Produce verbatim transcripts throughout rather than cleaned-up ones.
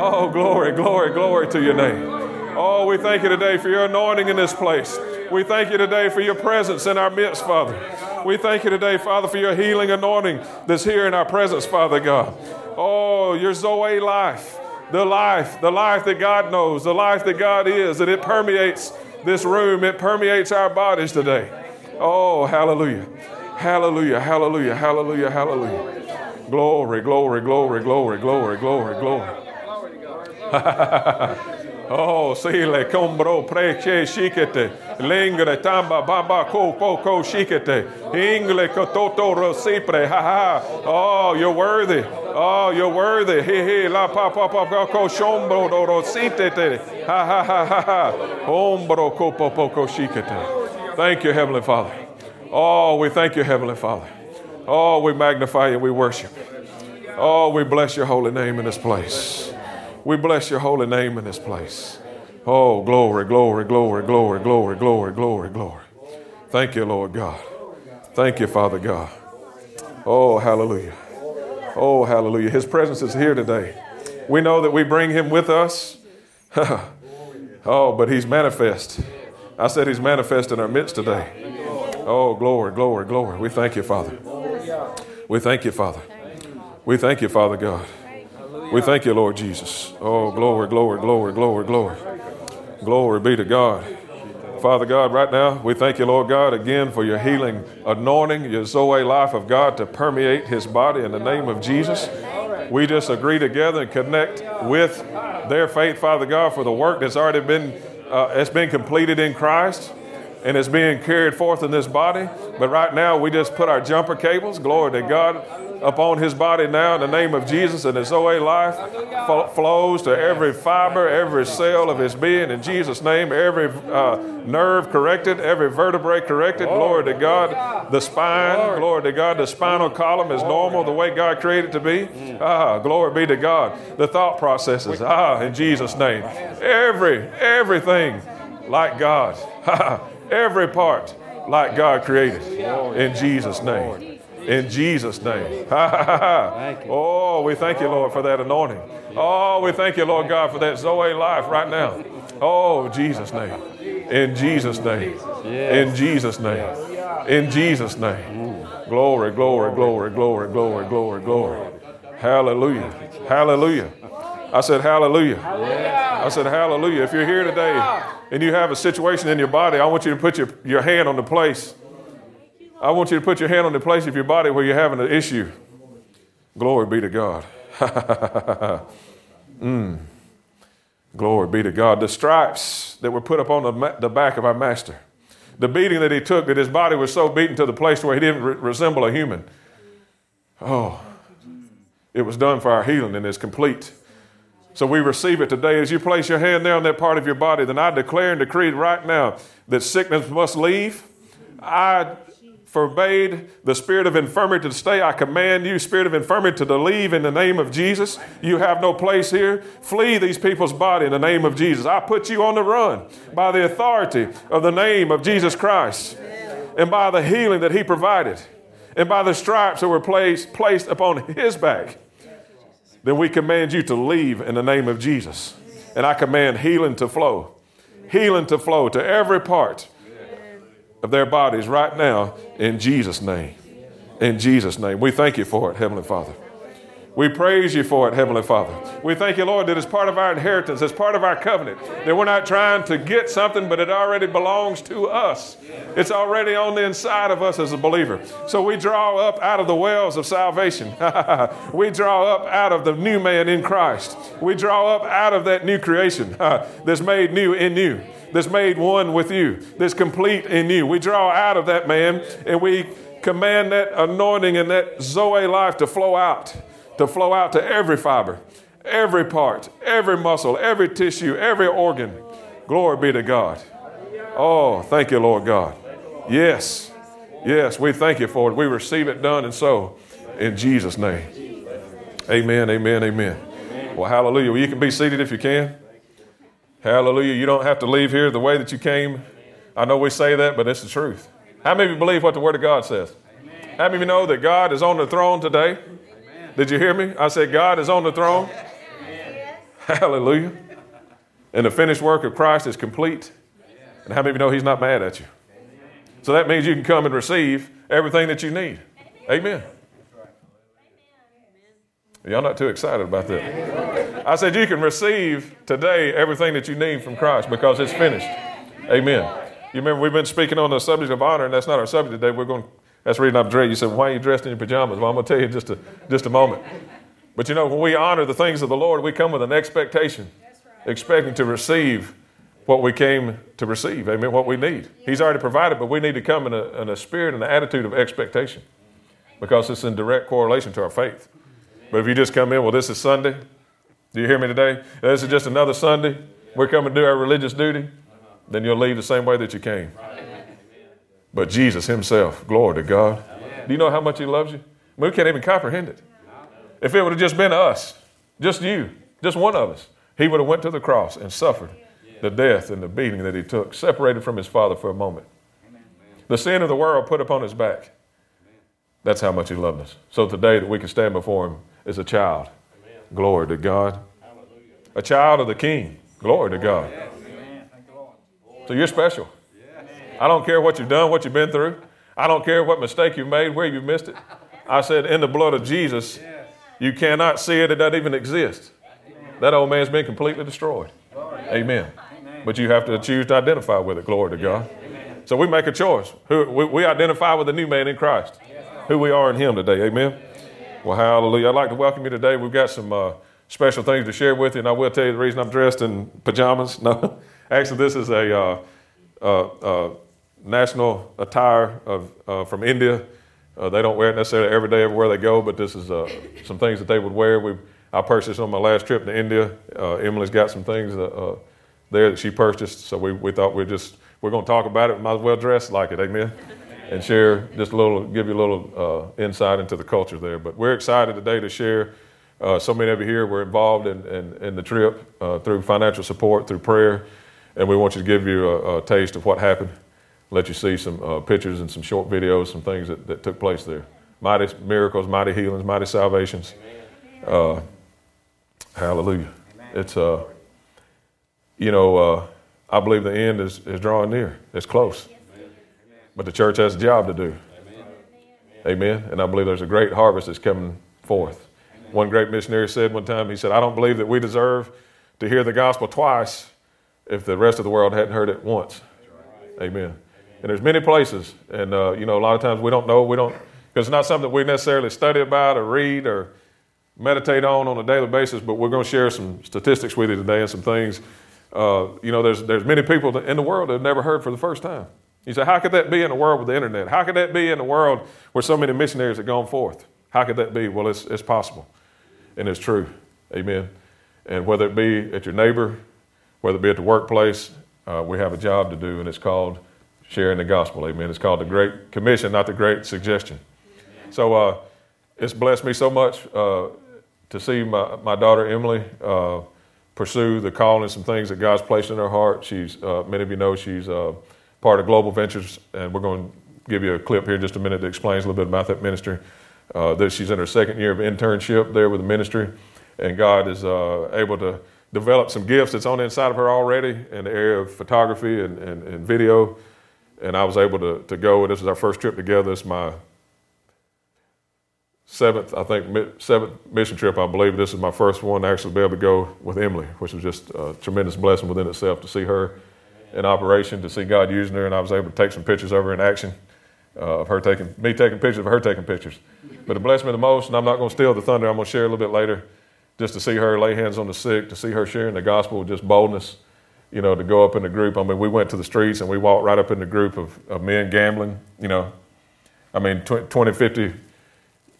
Oh, glory, glory, glory to your name. Oh, we thank you today for your anointing in this place. We thank you today for your presence in our midst, Father. We thank you today, Father, for your healing anointing that's here in our presence, Father God. Oh, your Zoe life, the life, the life that God knows, the life that God is, and it permeates this room. It permeates our bodies today. Oh, hallelujah, hallelujah, hallelujah, hallelujah, hallelujah. Glory, glory, glory, glory, glory, glory, glory. Oh, sile combro preche shikete, lingre tamba baba ko poko shikete, ingle kototo rosipre, ha ha. Oh, you're worthy. Oh, you're worthy. He he la pa pa pa ko shombro do rositete, ha ha ha ha ha. Ombro ko poko shikete. Thank you, Heavenly Father. Oh, we thank you, Heavenly Father. Oh, we magnify you. We worship. Oh, we bless your holy name in this place. We bless your holy name in this place. Oh, glory, glory, glory, glory, glory, glory, glory, glory. Thank you, Lord God. Thank you, Father God. Oh, hallelujah. Oh, hallelujah. His presence is here today. We know that we bring him with us. Oh, but he's manifest. I said he's manifest in our midst today. Oh, glory, glory, glory. We thank you, Father. We thank you, Father. We thank you, Father God. We thank you, Lord Jesus. Oh, glory, glory, glory, glory, glory. Glory be to God. Father God, right now, we thank you, Lord God, again for your healing anointing, your Zoe life of God to permeate his body in the name of Jesus. We just agree together and connect with their faith, Father God, for the work that's already been, uh, that's been completed in Christ. And it's being carried forth in this body. But right now, we just put our jumper cables, glory to God, upon his body now in the name of Jesus. And his Zoe life fo- flows to every fiber, every cell of his being in Jesus' name, every uh, nerve corrected, every vertebrae corrected, glory to God, the spine, glory to God, the spinal column is normal the way God created it to be. Ah, glory be to God. The thought processes, ah, in Jesus' name. Every, everything like God. Every part like God created in Jesus' name, in Jesus' name. Oh, we thank you, Lord, for that anointing. Oh, we thank you, Lord God, for that Zoe life right now. Oh, Jesus' name, in Jesus' name, in Jesus' name, in Jesus' name. Glory, glory, glory, glory, glory, glory, glory. Hallelujah, hallelujah. I said, hallelujah. I said, hallelujah. If you're here today and you have a situation in your body, I want you to put your, your hand on the place. I want you to put your hand on the place of your body where you're having an issue. Glory be to God. mm. Glory be to God. The stripes that were put upon the, ma- the back of our master, the beating that he took, that his body was so beaten to the place where he didn't re- resemble a human. Oh, it was done for our healing and it's complete. So we receive it today. As you place your hand there on that part of your body, then I declare and decree right now that sickness must leave. I forbade the spirit of infirmity to stay. I command you, spirit of infirmity, to leave in the name of Jesus. You have no place here. Flee these people's body in the name of Jesus. I put you on the run by the authority of the name of Jesus Christ and by the healing that he provided and by the stripes that were placed, placed upon his back. Then we command you to leave in the name of Jesus. And I command healing to flow, healing to flow to every part of their bodies right now in Jesus' name, in Jesus' name. We thank you for it, Heavenly Father. We praise you for it, Heavenly Father. We thank you, Lord, that it's part of our inheritance, it's part of our covenant, that we're not trying to get something, but it already belongs to us. It's already on the inside of us as a believer. So we draw up out of the wells of salvation. We draw up out of the new man in Christ. We draw up out of that new creation that's made new in you, that's made one with you, that's complete in you. We draw out of that man and we command that anointing and that Zoe life to flow out. to flow out to every fiber, every part, every muscle, every tissue, every organ. Glory be to God. Oh, thank you, Lord God. Yes. Yes, we thank you for it. We receive it done and so in Jesus' name. Amen, amen, amen. Well, hallelujah. Well, you can be seated if you can. Hallelujah. You don't have to leave here the way that you came. I know we say that, but it's the truth. How many of you believe what the Word of God says? Amen. How many of you know that God is on the throne today? Amen. Did you hear me? I said God is on the throne. Amen. Hallelujah. And the finished work of Christ is complete. And how many of you know He's not mad at you? Amen. So that means you can come and receive everything that you need. Amen. Amen. Y'all not too excited about that. I said you can receive today everything that you need from Christ because it's finished. Amen. You remember we've been speaking on the subject of honor, and that's not our subject today. We're going. That's reading up dread. You said, "Why are you dressed in your pajamas?" Well, I'm going to tell you in just a just a moment. But you know, when we honor the things of the Lord, we come with an expectation, right. Expecting to receive what we came to receive. Amen. What we need, yeah. He's already provided, but we need to come in a, in a spirit and an attitude of expectation, because it's in direct correlation to our faith. But if you just come in, well, this is Sunday. Do you hear me today? This is just another Sunday. We're coming to do our religious duty. Then you'll leave the same way that you came. But Jesus himself, glory to God. Do you know how much he loves you? We can't even comprehend it. If it would have just been us, just you, just one of us, he would have went to the cross and suffered the death and the beating that he took, separated from his Father for a moment. The sin of the world put upon his back. That's how much he loved us. So today that we can stand before him as a child. Glory to God. A child of the King. Glory to God. So you're special. I don't care what you've done, what you've been through. I don't care what mistake you've made, where you missed it. I said, in the blood of Jesus, you cannot see it. It doesn't even exist. That old man's been completely destroyed. Amen. But you have to choose to identify with it. Glory to God. So we make a choice. We identify with the new man in Christ, who we are in him today. Amen. Well, hallelujah. I'd like to welcome you today. We've got some uh, special things to share with you. And I will tell you the reason I'm dressed in pajamas. No. Actually, this is a uh, uh, uh, national attire of uh, from India. Uh, they don't wear it necessarily every day everywhere they go, but this is uh, some things that they would wear. We I purchased on my last trip to India. Uh, Emily's got some things uh, uh, there that she purchased, so we, we thought we're just we're going to talk about it. Might as well dress like it, amen, and share just a little, give you a little uh, insight into the culture there. But we're excited today to share. Uh, so many of you here were involved in in, in the trip uh, through financial support, through prayer. And we want you to give you a, a taste of what happened, let you see some uh, pictures and some short videos, some things that, that took place there. Mighty miracles, mighty healings, mighty salvations. Uh, hallelujah. Amen. It's, uh, you know, uh, I believe the end is, is drawing near. It's close. Amen. But the church has a job to do. Amen. Amen. And I believe there's a great harvest that's coming forth. Amen. One great missionary said one time, he said, I don't believe that we deserve to hear the gospel twice if the rest of the world hadn't heard it once. Amen. Amen. And there's many places. And, uh, you know, a lot of times we don't know. We don't, because it's not something that we necessarily study about or read or meditate on on a daily basis. But we're going to share some statistics with you today and some things. Uh, you know, there's there's many people in the world that have never heard for the first time. You say, how could that be in a world with the internet? How could that be in a world where so many missionaries have gone forth? How could that be? Well, it's it's possible. And it's true. Amen. And whether it be at your neighbor, whether it be at the workplace, uh, we have a job to do, and it's called sharing the gospel. Amen. It's called the Great Commission, not the Great Suggestion. So uh, it's blessed me so much uh, to see my, my daughter Emily uh, pursue the call and some things that God's placed in her heart. She's uh, many of you know she's uh, part of Global Ventures, and we're going to give you a clip here in just a minute that explains a little bit about that ministry. Uh, that she's in her second year of internship there with the ministry, and God is uh, able to developed some gifts that's on the inside of her already in the area of photography and, and, and video. And I was able to, to go. This is our first trip together. It's my seventh, I think, mi- seventh mission trip, I believe. This is my first one to actually be able to go with Emily, which was just a tremendous blessing within itself to see her in operation, to see God using her. And I was able to take some pictures of her in action, uh, of her taking, me taking pictures of her taking pictures. But it blessed me the most, and I'm not going to steal the thunder. I'm going to share a little bit later. Just to see her lay hands on the sick, to see her sharing the gospel with just boldness, you know, to go up in the group. I mean, we went to the streets and we walked right up in the group of, of men gambling, you know. I mean, twenty, fifty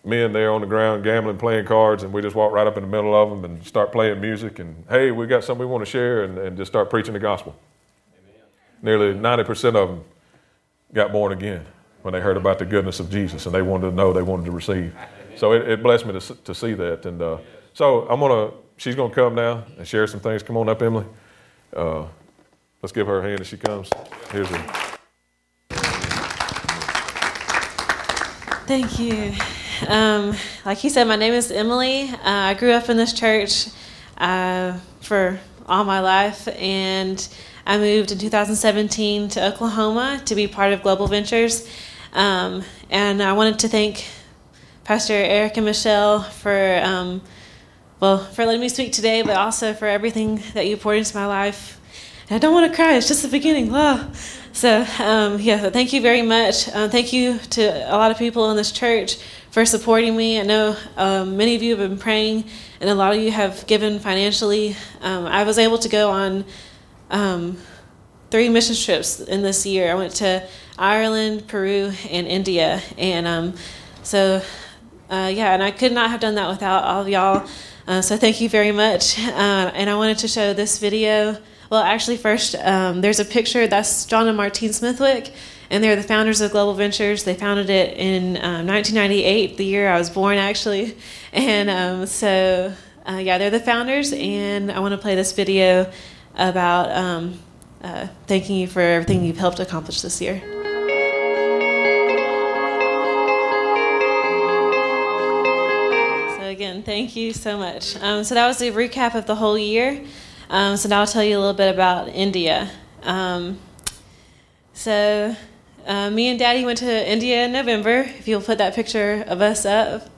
men there on the ground gambling, playing cards, and we just walk right up in the middle of them and start playing music and, hey, we got something we want to share, and, and just start preaching the gospel. Amen. Nearly ninety percent of them got born again when they heard about the goodness of Jesus, and they wanted to know, they wanted to receive. Amen. So it, it blessed me to, to see that. And uh, so I'm going to, she's going to come now and share some things. Come on up, Emily. Uh, let's give her a hand as she comes. Here's her. Thank you. Um, like he said, my name is Emily. Uh, I grew up in this church uh, for all my life, and I moved in two thousand seventeen to Oklahoma to be part of Global Ventures. Um, and I wanted to thank Pastor Eric and Michelle for, um, well, for letting me speak today, but also for everything that you poured into my life. And I don't want to cry. It's just the beginning. Wow. So, um, yeah, so thank you very much. Uh, thank you to a lot of people in this church for supporting me. I know um, many of you have been praying, and a lot of you have given financially. Um, I was able to go on um, three mission trips in this year. I went to Ireland, Peru, and India. And um, so, uh, yeah, and I could not have done that without all of y'all. Uh, so thank you very much. Uh, and I wanted to show this video. Well, actually, first, um, there's a picture. That's John and Martine Smithwick, and they're the founders of Global Ventures. They founded it in um, nineteen ninety-eight, the year I was born, actually. And um, so, uh, yeah, they're the founders, and I want to play this video about um, uh, thanking you for everything you've helped accomplish this year. So, again, thank you so much. Um, so that was a recap of the whole year. Um, so now I'll tell you a little bit about India. Um, so uh, me and Daddy went to India in November, if you'll put that picture of us up.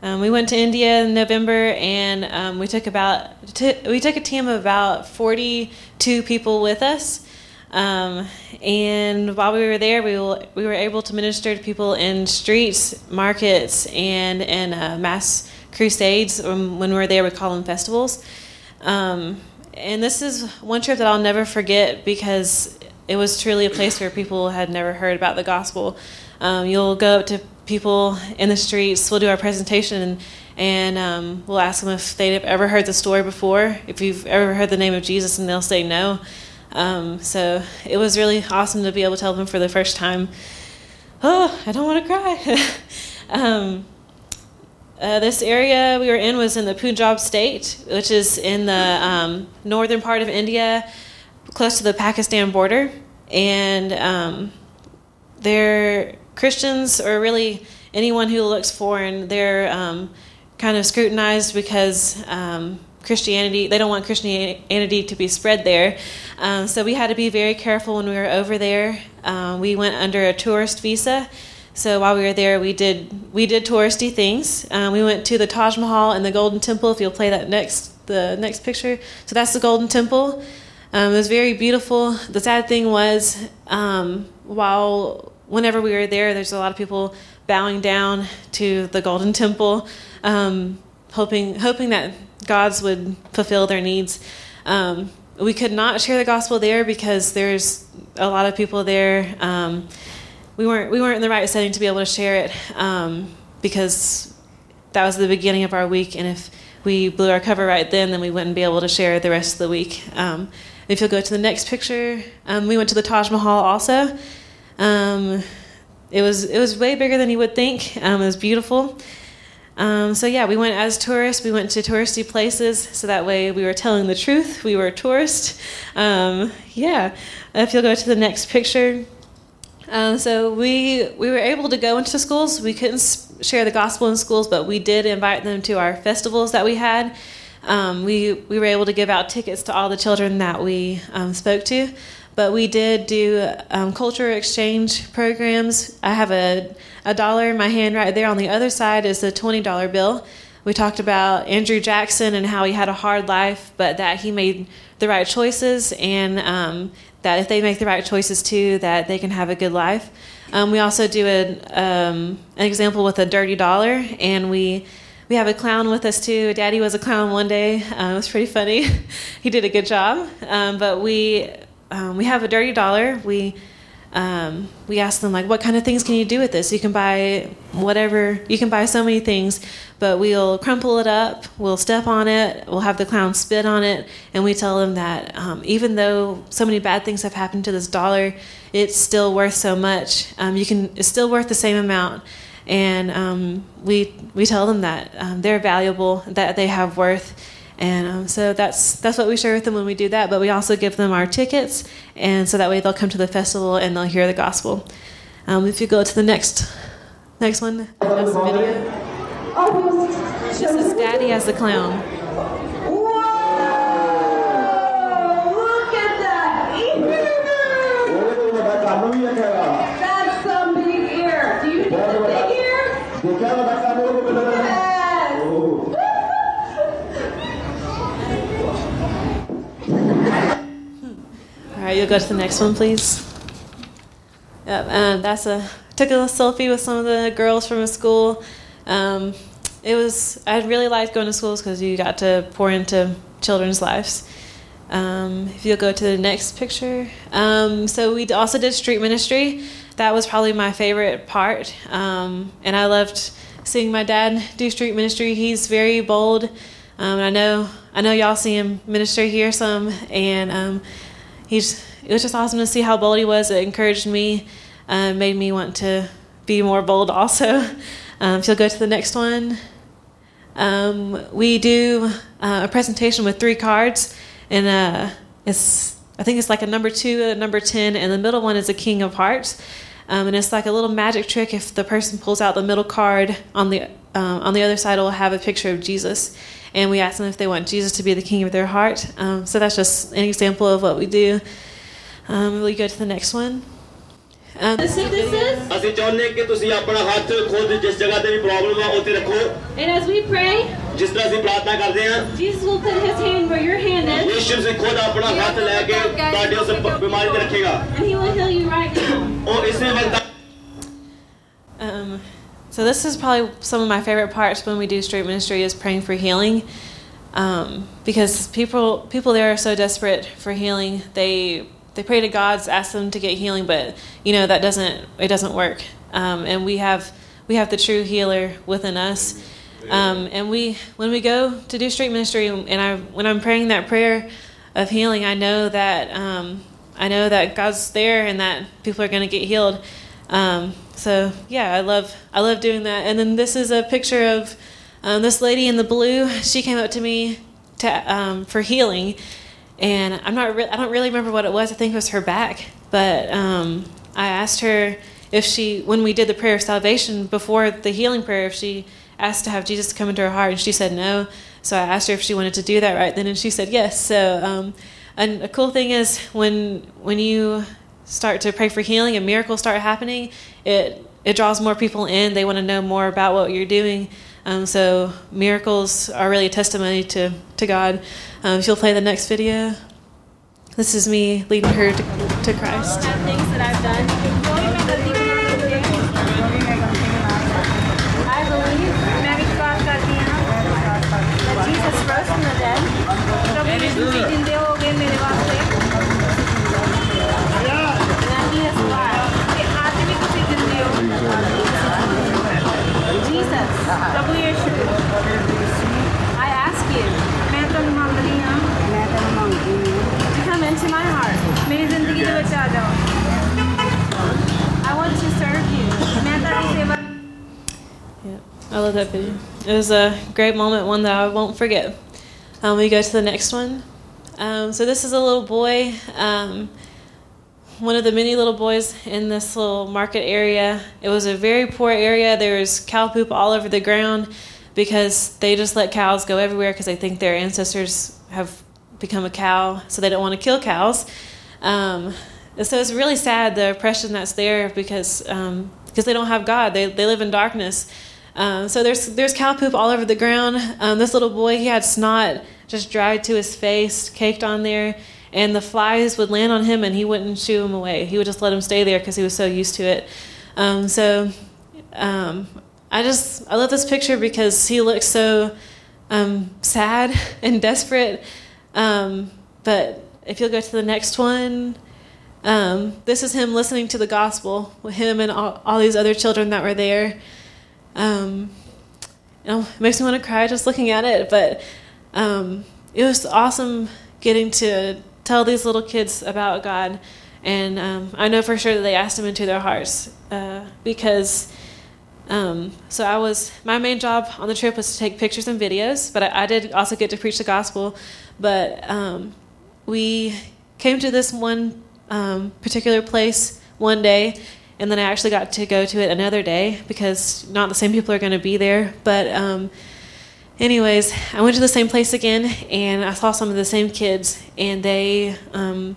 Um, we went to India in November, and um, we took about t- we took a team of about forty-two people with us. Um, and while we were there, we will, we were able to minister to people in streets, markets, and in uh, mass crusades, or when we're there we call them festivals. Um, and this is one trip that I'll never forget because it was truly a place where people had never heard about the gospel. Um, you'll go up to people in the streets, we'll do our presentation, and, and um, we'll ask them if they've ever heard the story before, if you've ever heard the name of Jesus, and they'll say no. Um, so it was really awesome to be able to help them for the first time. Oh, I don't want to cry. um, Uh, this area we were in was in the Punjab state, which is in the um, northern part of India, close to the Pakistan border. And um, they're Christians, or really anyone who looks foreign, they're um, kind of scrutinized because um, Christianity, they don't want Christianity to be spread there. Um, so we had to be very careful when we were over there. Um, we went under a tourist visa. So while we were there, we did we did touristy things. Um, we went to the Taj Mahal and the Golden Temple. If you'll play that next the next picture, so that's the Golden Temple. Um, it was very beautiful. The sad thing was, um, while whenever we were there, there's a lot of people bowing down to the Golden Temple, um, hoping hoping that gods would fulfill their needs. Um, we could not share the gospel there because there's a lot of people there. Um, We weren't we weren't in the right setting to be able to share it um, because that was the beginning of our week, and if we blew our cover right then, then we wouldn't be able to share the rest of the week. Um, if you'll go to the next picture, um, we went to the Taj Mahal also. Um, it was it was way bigger than you would think. Um, it was beautiful. Um, so yeah, we went as tourists. We went to touristy places, so that way we were telling the truth. We were tourists. Um, yeah, if you'll go to the next picture. Um, so we we were able to go into schools. We couldn't share the gospel in schools, but we did invite them to our festivals that we had. Um, we, we were able to give out tickets to all the children that we um, spoke to. But we did do um, culture exchange programs. I have a, a dollar in my hand right there. On the other side is the twenty dollar bill. We talked about Andrew Jackson and how he had a hard life, but that he made the right choices, and um, that if they make the right choices too, that they can have a good life. Um, we also do a, um, an example with a dirty dollar, and we we have a clown with us too. Daddy was a clown one day. Uh, it was pretty funny. He did a good job. Um, but we um, we have a dirty dollar. We Um, we asked them, like, what kind of things can you do with this? You can buy whatever, you can buy so many things, but we'll crumple it up, we'll step on it, we'll have the clown spit on it, and we tell them that um, even though so many bad things have happened to this dollar, it's still worth so much. Um, you can, it's still worth the same amount. And um, we we tell them that um, they're valuable, that they have worth. And um, so that's that's what we share with them when we do that. But we also give them our tickets, and so that way they'll come to the festival and they'll hear the gospel. Um, if you go to the next next one, that's the video. This is Daddy as the clown. Whoa! Look at that! That's some big ear. Do you do the big ear? All right, you'll go to the next one, please. Yep, um, that's a took a selfie with some of the girls from a school. Um, it was I really liked going to schools because you got to pour into children's lives. Um, if you'll go to the next picture, um, so we also did street ministry. That was probably my favorite part, um, and I loved seeing my dad do street ministry. He's very bold, um, and I know I know y'all see him minister here some, and. Um, He's, it was just awesome to see how bold he was. It encouraged me, uh, made me want to be more bold also. Um, so go to the next one. Um, we do uh, a presentation with three cards, and uh, it's I think it's like a number two, a number ten, and the middle one is a king of hearts. Um, and it's like a little magic trick. If the person pulls out the middle card, on the um, on the other side it will have a picture of Jesus. And we ask them if they want Jesus to be the king of their heart. Um, so that's just an example of what we do. Um, we go to the next one. Um, this is, this is. And as we pray, Jesus will put his hand where your hand is. And he will heal you right now. Um. So this is probably some of my favorite parts when we do street ministry is praying for healing, um, because people people there are so desperate for healing. They they pray to God, ask them to get healing, but you know that doesn't it doesn't work. Um, and we have we have the true healer within us. Um, and we when we go to do street ministry, and I when I'm praying that prayer of healing, I know that um, I know that God's there and that people are going to get healed. Um, so yeah, I love, I love doing that. And then this is a picture of, um, this lady in the blue. She came up to me to, um, for healing, and I'm not, re- I don't really remember what it was. I think it was her back, but, um, I asked her if she, when we did the prayer of salvation before the healing prayer, if she asked to have Jesus come into her heart, and she said no. So I asked her if she wanted to do that right then, and she said yes. So, um, and a cool thing is when, when you start to pray for healing and miracles start happening, it it draws more people in. They want to know more about what you're doing. Um, so miracles are really a testimony to, to God. Um, if you'll play the next video. This is me leading her to, to Christ. I have things that I've done. I believe that Jesus rose from the dead. I ask you to come into my heart. I want to serve you. Yep. I love that video. It was a great moment, one that I won't forget. Um, we go to the next one. Um, so this is a little boy, um, one of the many little boys in this little market area. It was a very poor area. There was cow poop all over the ground because they just let cows go everywhere because they think their ancestors have become a cow, so they don't want to kill cows. Um, and so it's really sad, the oppression that's there, because um, because they don't have God. They they live in darkness. Um, so there's there's cow poop all over the ground. Um, this little boy, he had snot just dried to his face, caked on there. And the flies would land on him, and he wouldn't shoo him away. He would just let him stay there because he was so used to it. Um, so um, I just I love this picture because he looks so um, sad and desperate. Um, but if you'll go to the next one, Um, this is him listening to the gospel with him and all, all these other children that were there. Um, you know, it makes me want to cry just looking at it, but um, it was awesome getting to tell these little kids about God. And um, I know for sure that they asked him into their hearts uh, because um, so I was, my main job on the trip was to take pictures and videos, but I, I did also get to preach the gospel. But um, we came to this one um, particular place one day, and then I actually got to go to it another day because not the same people are going to be there. But um, anyways, I went to the same place again, and I saw some of the same kids, and they... Um,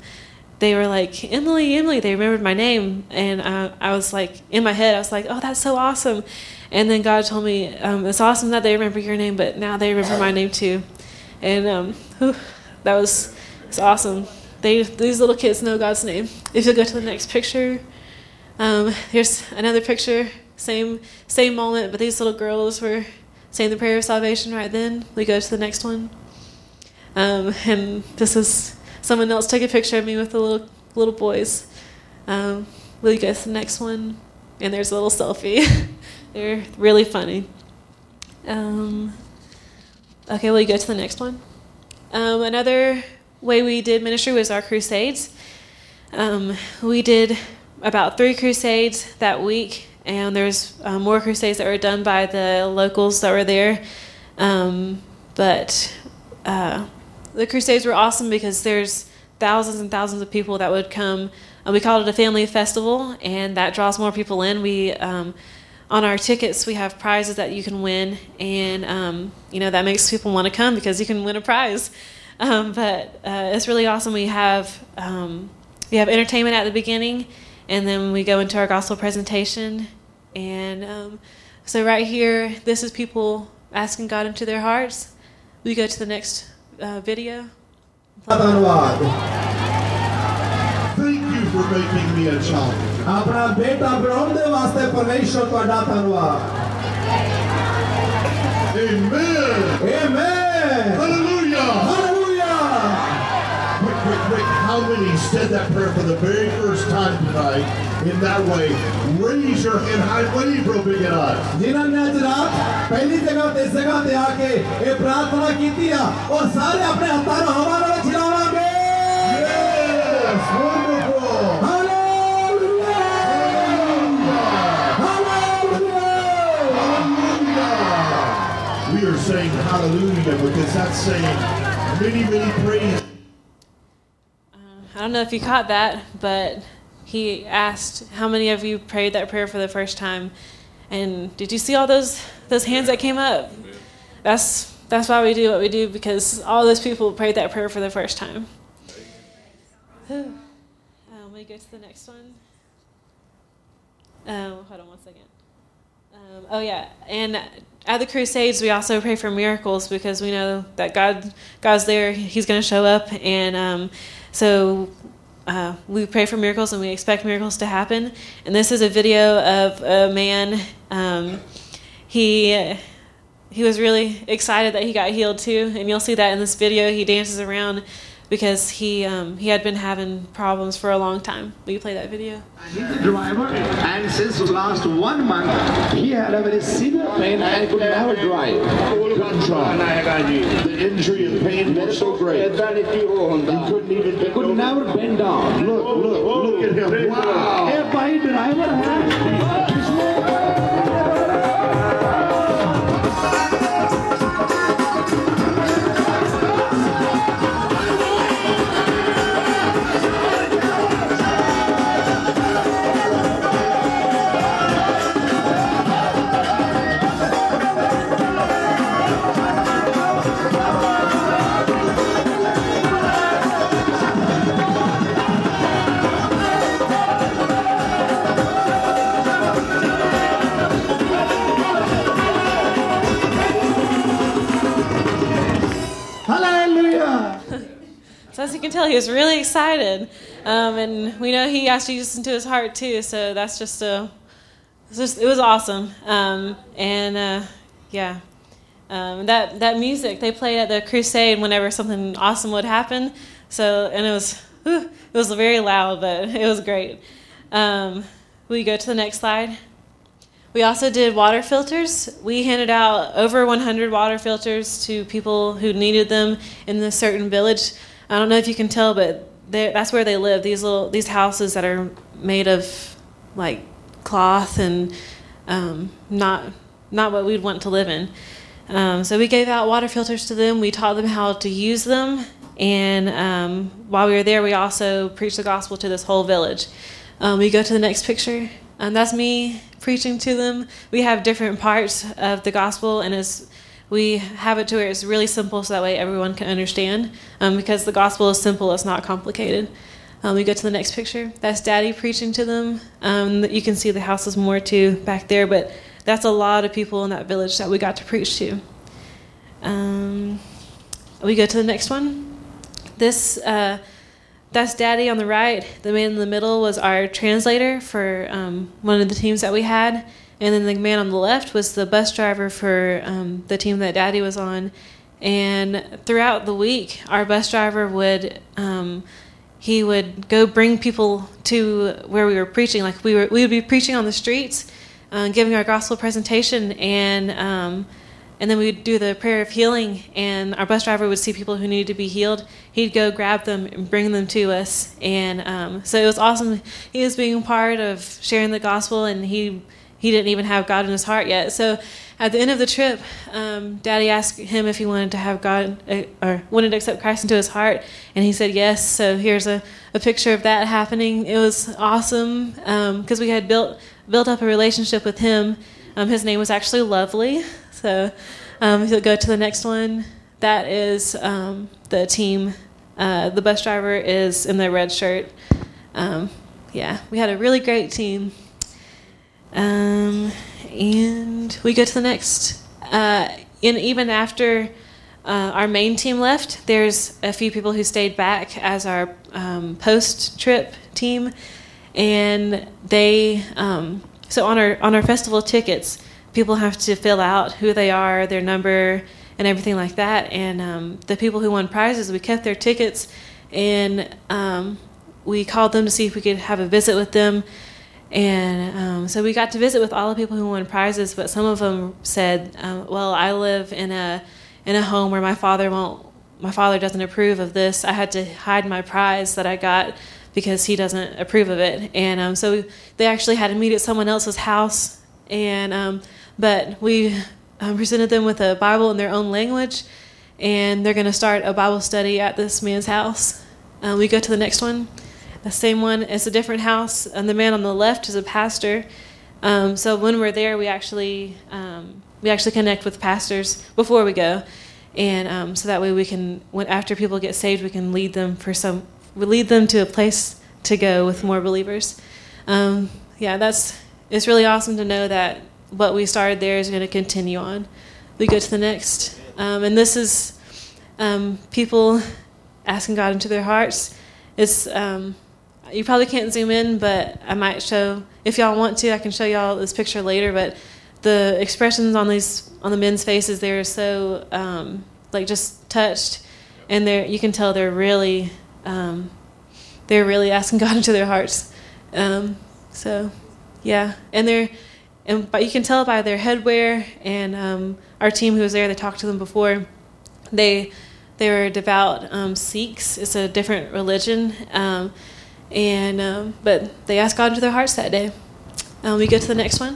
They were like, Emily, Emily. They remembered my name. And I, I was like, in my head, I was like, oh, that's so awesome. And then God told me, um, it's awesome that they remember your name, but now they remember my name too. And um, whew, that was it's awesome. They These little kids know God's name. If you'll go to the next picture, um, here's another picture, same, same moment, but these little girls were saying the prayer of salvation right then. We go to the next one. Um, and this is... Someone else took a picture of me with the little little boys. Um, we'll go to the next one, and there's a little selfie. They're really funny. Um, okay, we'll go to the next one. Um, another way we did ministry was our crusades. Um, we did about three crusades that week, and there's uh, more crusades that were done by the locals that were there. Um, but... Uh, The crusades were awesome because there's thousands and thousands of people that would come. We called it a family festival, and that draws more people in. We, um, on our tickets, we have prizes that you can win, and um, you know that makes people want to come because you can win a prize. Um, but uh, it's really awesome. We have um, we have entertainment at the beginning, and then we go into our gospel presentation. And um, so right here, this is people asking God into their hearts. We go to the next. Uh, video. Thank you for making me a child. Amen. Amen. Hallelujah. Hallelujah. Quick, quick, quick. How many said that prayer for the very first time tonight in that way? Raise your hand high. Wave real big at us. पहली जगह इस जगह पे आके ये प्रार्थना कीतिया और सारे अपने हाथों हवा में छिड़ावांगे yes wonderful hallelujah hallelujah hallelujah We are saying hallelujah because that's saying many many praise uh, I don't know if you caught that, but he asked how many of you prayed that prayer for the first time. And did you see all those those hands that came up? That's that's why we do what we do, because all those people prayed that prayer for the first time. Um, we go to the next one. Um, hold on one second. Um, oh yeah, and at the Crusades we also pray for miracles because we know that God God's there. He's going to show up, and um, so. Uh, we pray for miracles, and we expect miracles to happen. And this is a video of a man. Um, he he was really excited that he got healed too, and you'll see that in this video. He dances around because he um, he had been having problems for a long time. Will you play that video? He's a driver, and since the last one month, he had a very severe pain and could never drive. The injury and pain were so great. He couldn't even bend could never bend down. Look, look, look at him. Wow. If I driver had... As you can tell, he was really excited, um, and we know he asked Jesus into his heart too. So that's just a, it's just, it was awesome, um, and uh, yeah, um, that that music they played at the crusade whenever something awesome would happen. So and it was whew, it was very loud, but it was great. Um, will you go to the next slide? We also did water filters. We handed out over one hundred water filters to people who needed them in this certain village. I don't know if you can tell, but that's where they live, these little these houses that are made of, like, cloth and um, not not what we'd want to live in. Um, so we gave out water filters to them. We taught them how to use them. And um, while we were there, we also preached the gospel to this whole village. Um, we go to the next picture. Um, that's me preaching to them. We have different parts of the gospel, and it's, we have it to where it's really simple so that way everyone can understand, um, because the gospel is simple. It's not complicated. Um, we go to the next picture. That's Daddy preaching to them. Um, you can see the houses more, too, back there, but that's a lot of people in that village that we got to preach to. Um, we go to the next one. This, uh, that's Daddy on the right. The man in the middle was our translator for um, one of the teams that we had. And then the man on the left was the bus driver for um, the team that Daddy was on. And throughout the week, our bus driver would... Um, he would go bring people to where we were preaching. Like we were, we would be preaching on the streets, uh, giving our gospel presentation, and um, and then we would do the prayer of healing. And our bus driver would see people who needed to be healed. He'd go grab them and bring them to us. And um, so it was awesome. He was being part of sharing the gospel, and he he didn't even have God in his heart yet. So at the end of the trip, um, Daddy asked him if he wanted to have God uh, or wanted to accept Christ into his heart, and he said yes. So here's a, a picture of that happening. It was awesome because um, we had built built up a relationship with him. Um, his name was actually Lovely. So um, if you'll go to the next one, that is um, the team. Uh, the bus driver is in their red shirt. Um, yeah, we had a really great team. Um, and we go to the next. Uh, and even after uh, our main team left, there's a few people who stayed back as our um, post-trip team, and they. Um, so on our on our festival tickets, people have to fill out who they are, their number, and everything like that. And um, the people who won prizes, we kept their tickets, and um, we called them to see if we could have a visit with them. And um, so we got to visit with all the people who won prizes, but some of them said, um, "Well, I live in a in a home where my father won't, my father doesn't approve of this. I had to hide my prize that I got because he doesn't approve of it." And um, so we, they actually had to meet at someone else's house. And um, but we um, presented them with a Bible in their own language, and they're going to start a Bible study at this man's house. Um, we go to the next one. The same one. It's a different house, and the man on the left is a pastor. Um, so when we're there, we actually um, we actually connect with pastors before we go, and um, so that way we can, when after people get saved, we can lead them for some, we lead them to a place to go with more believers. Um, yeah, that's it's really awesome to know that what we started there is going to continue on. We go to the next, um, and this is um, people asking God into their hearts. It's um, You probably can't zoom in, but I might show, if y'all want to, I can show y'all this picture later, but the expressions on these on the men's faces, they're so, um, like, just touched, and they're you can tell they're really, um, they're really asking God into their hearts. Um, so, yeah, and they're, and but you can tell by their headwear, and um, our team who was there, they talked to them before, they, they were devout um, Sikhs. It's a different religion, um And um, but they asked God into their hearts that day. Um, we go to the next one.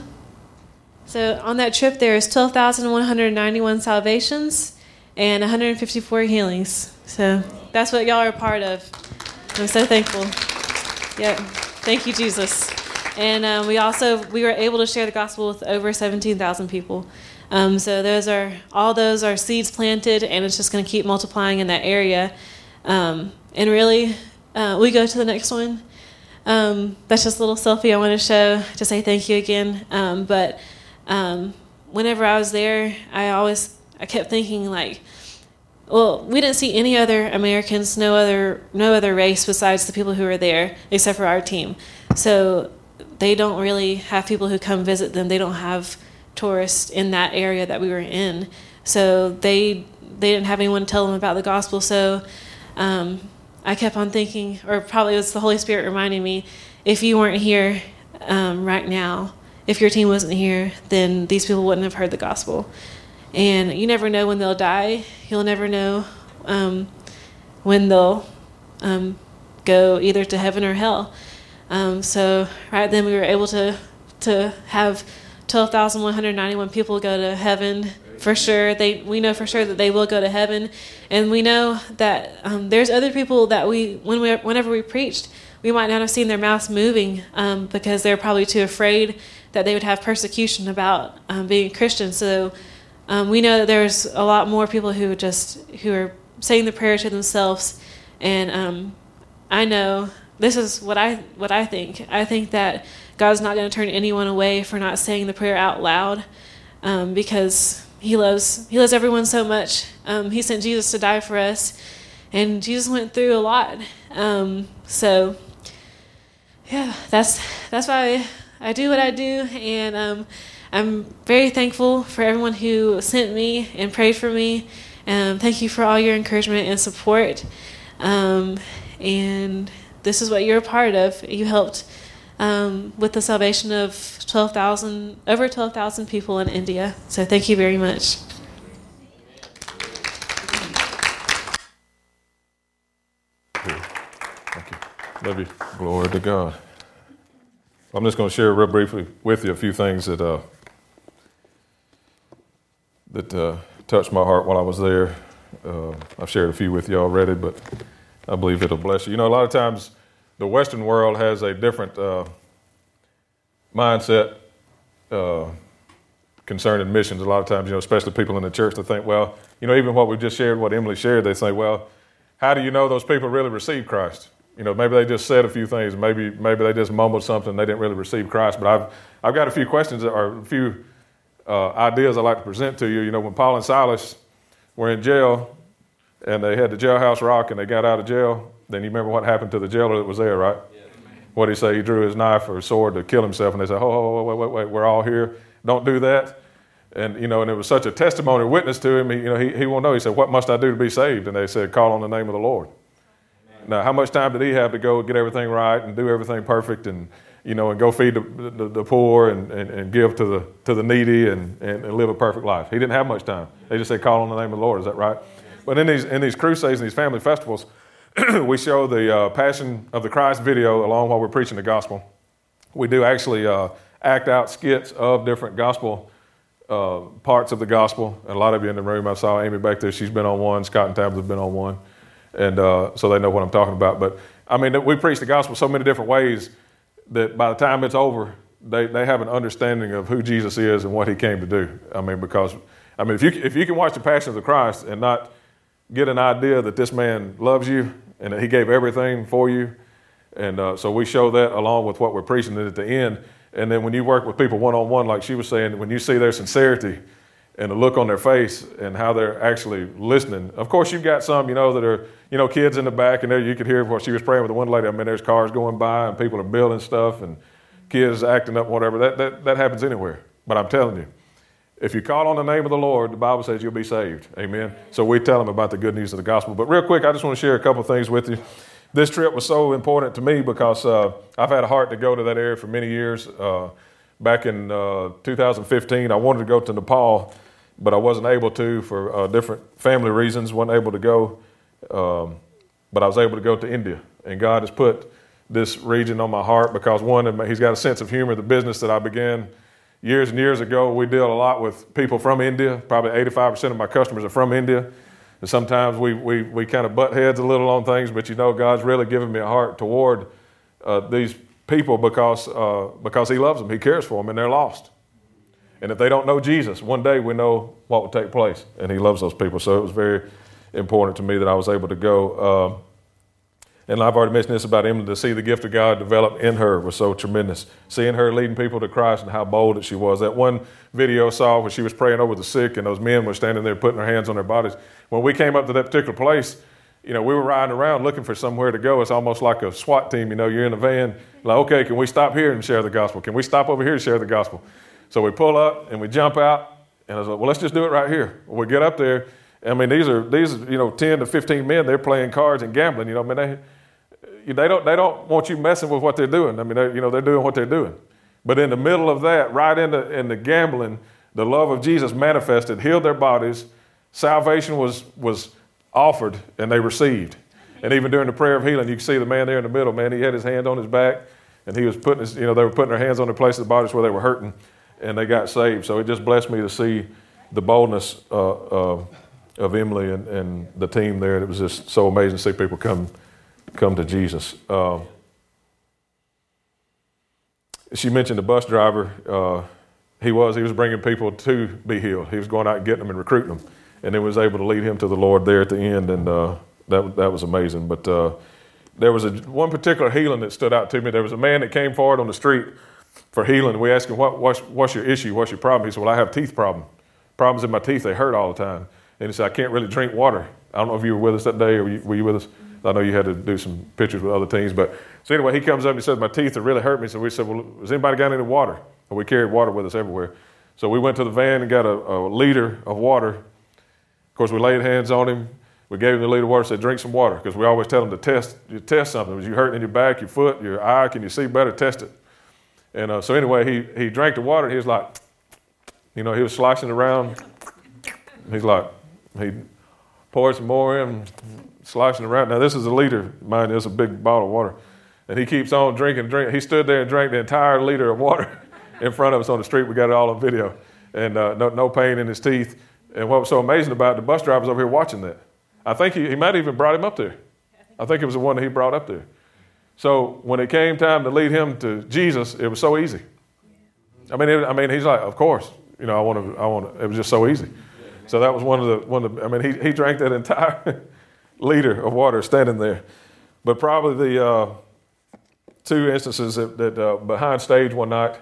So on that trip, there is twelve thousand one hundred ninety-one salvations and one hundred fifty-four healings. So that's what y'all are a part of. I'm so thankful. Yeah, thank you, Jesus. And um, we also we were able to share the gospel with over seventeen thousand people. Um, so those are all those are seeds planted, and it's just going to keep multiplying in that area. Um, and really. Uh, we go to the next one. Um, that's just a little selfie I want to show to say thank you again. Um, but um, whenever I was there, I always I kept thinking like, well, we didn't see any other Americans, no other no other race besides the people who were there, except for our team. So they don't really have people who come visit them. They don't have tourists in that area that we were in. So they they didn't have anyone tell them about the gospel. So. Um, I kept on thinking, or probably it was the Holy Spirit reminding me, if you weren't here um, right now, if your team wasn't here, then these people wouldn't have heard the gospel. And you never know when they'll die. You'll never know um, when they'll um, go either to heaven or hell. Um, so right then we were able to to have twelve thousand one hundred ninety-one people go to heaven for sure. They we know for sure that they will go to heaven, and we know that um, there's other people that we when we whenever we preached, we might not have seen their mouths moving um, because they're probably too afraid that they would have persecution about um, being Christian. So um, we know that there's a lot more people who just who are saying the prayer to themselves, and um, I know. This is what I what I think. I think that God's not going to turn anyone away for not saying the prayer out loud, um, because He loves He loves everyone so much. Um, he sent Jesus to die for us, and Jesus went through a lot. Um, so, yeah, that's that's why I, I do what I do, and um, I'm very thankful for everyone who sent me and prayed for me. Um, thank you for all your encouragement and support, um, and. This is what you're a part of. You helped um, with the salvation of twelve thousand, over twelve thousand people in India. So thank you very much. Thank you. Love you. Glory to God. I'm just going to share real briefly with you a few things that uh, that uh, touched my heart while I was there. Uh, I've shared a few with you already, but I believe it'll bless you. You know, a lot of times the Western world has a different uh, mindset uh, concerning missions. A lot of times, you know, especially people in the church, they think, well, you know, even what we just shared, what Emily shared, they say, well, how do you know those people really received Christ? You know, maybe they just said a few things. Maybe maybe they just mumbled something. They didn't really receive Christ. But I've I've got a few questions or a few uh, ideas I'd like to present to you. You know, when Paul and Silas were in jail, and they had the jailhouse rock, and they got out of jail. Then you remember what happened to the jailer that was there, right? Yeah. What did he say? He drew his knife or sword to kill himself, and they said, "Oh, wait, wait, wait! We're all here. Don't do that." And you know, and it was such a testimony, witness to him. He, you know, he he won't know. He said, "What must I do to be saved?" And they said, "Call on the name of the Lord." Amen. Now, how much time did he have to go get everything right and do everything perfect, and you know, and go feed the the, the poor and, and, and give to the to the needy and, and and live a perfect life? He didn't have much time. They just said, "Call on the name of the Lord." Is that right? But in these in these crusades and these family festivals, we show the uh, Passion of the Christ video along while we're preaching the gospel. We do actually uh, act out skits of different gospel uh, parts of the gospel. And a lot of you in the room, I saw Amy back there. She's been on one. Scott and Tabitha have been on one, and uh, so they know what I'm talking about. But I mean, we preach the gospel so many different ways that by the time it's over, they they have an understanding of who Jesus is and what He came to do. I mean, because I mean, if you if you can watch the Passion of the Christ and not get an idea that this man loves you and that he gave everything for you. And uh, so we show that along with what we're preaching at the end. And then when you work with people one-on-one, like she was saying, when you see their sincerity and the look on their face and how they're actually listening. Of course, you've got some, you know, that are, you know, kids in the back, and there you could hear what she was praying with the one lady. I mean, there's cars going by and people are building stuff and kids acting up, whatever. That, that, that happens anywhere. But I'm telling you, if you call on the name of the Lord, the Bible says you'll be saved. Amen. So we tell them about the good news of the gospel. But real quick, I just want to share a couple of things with you. This trip was so important to me because uh, I've had a heart to go to that area for many years. Uh, back in uh, two thousand fifteen, I wanted to go to Nepal, but I wasn't able to for uh, different family reasons. Wasn't able to go, um, but I was able to go to India. And God has put this region on my heart because, one, He's got a sense of humor. The business that I began years and years ago, we deal a lot with people from India. Probably eighty-five percent of my customers are from India. And sometimes we we we kind of butt heads a little on things, but you know, God's really given me a heart toward uh, these people because uh, because He loves them, He cares for them, and they're lost. And if they don't know Jesus, one day we know what will take place, and He loves those people. So it was very important to me that I was able to go. Um, And I've already mentioned this about Emily, to see the gift of God develop in her was so tremendous. Seeing her leading people to Christ and how bold that she was. That one video I saw where she was praying over the sick and those men were standing there putting their hands on their bodies. When we came up to that particular place, you know, we were riding around looking for somewhere to go. It's almost like a SWAT team. You know, you're in a van, like, okay, can we stop here and share the gospel? Can we stop over here and share the gospel? So we pull up and we jump out, and I was like, well, let's just do it right here. We get up there. I mean, these are these you know ten to fifteen men. They're playing cards and gambling. You know, I mean, they they don't they don't want you messing with what they're doing. I mean, they, you know, they're doing what they're doing. But in the middle of that, right in the in the gambling, the love of Jesus manifested, healed their bodies. Salvation was was offered, and they received. And even during the prayer of healing, you can see the man there in the middle. Man, he had his hand on his back, and he was putting his, you know, they were putting their hands on the places of the bodies where they were hurting, and they got saved. So it just blessed me to see the boldness uh, uh, of Emily and, and the team there. And it was just so amazing to see people come come to Jesus. Uh, she mentioned the bus driver. Uh, he was he was bringing people to be healed. He was going out and getting them and recruiting them, and then was able to lead him to the Lord there at the end. And uh, that that was amazing. But uh, there was a, one particular healing that stood out to me. There was a man that came forward on the street for healing. We asked him, what, what's, what's your issue? What's your problem? He said, well, I have teeth problem. Problems in my teeth. They hurt all the time. And he said, I can't really drink water. I don't know if you were with us that day or were you, were you with us? I know you had to do some pictures with other teams. But so anyway, he comes up and he says, my teeth are really hurt me. So we said, well, has anybody got any water? And we carried water with us everywhere. So we went to the van and got a, a liter of water. Of course, we laid hands on him. We gave him the liter of water and said, drink some water. Because we always tell them to test you test something. Was you hurting in your back, your foot, your eye? Can you see better? Test it. And uh, so anyway, he, he drank the water and he was like, you know, he was sloshing around. He's like, he poured some more in, sloshing around. Now, this is a liter, mind you, it's a big bottle of water. And he keeps on drinking, drinking. He stood there and drank the entire liter of water in front of us on the street. We got it all on video. And uh, no, no pain in his teeth. And what was so amazing about it, the bus driver was over here watching that. I think he, he might have even brought him up there. I think it was the one that he brought up there. So when it came time to lead him to Jesus, it was so easy. I mean, it, I mean, he's like, of course. You know, I want to, I want to, it was just so easy. So that was one of the, one of the, I mean, he, he drank that entire liter of water standing there. But probably the uh, two instances that, that uh, behind stage one night,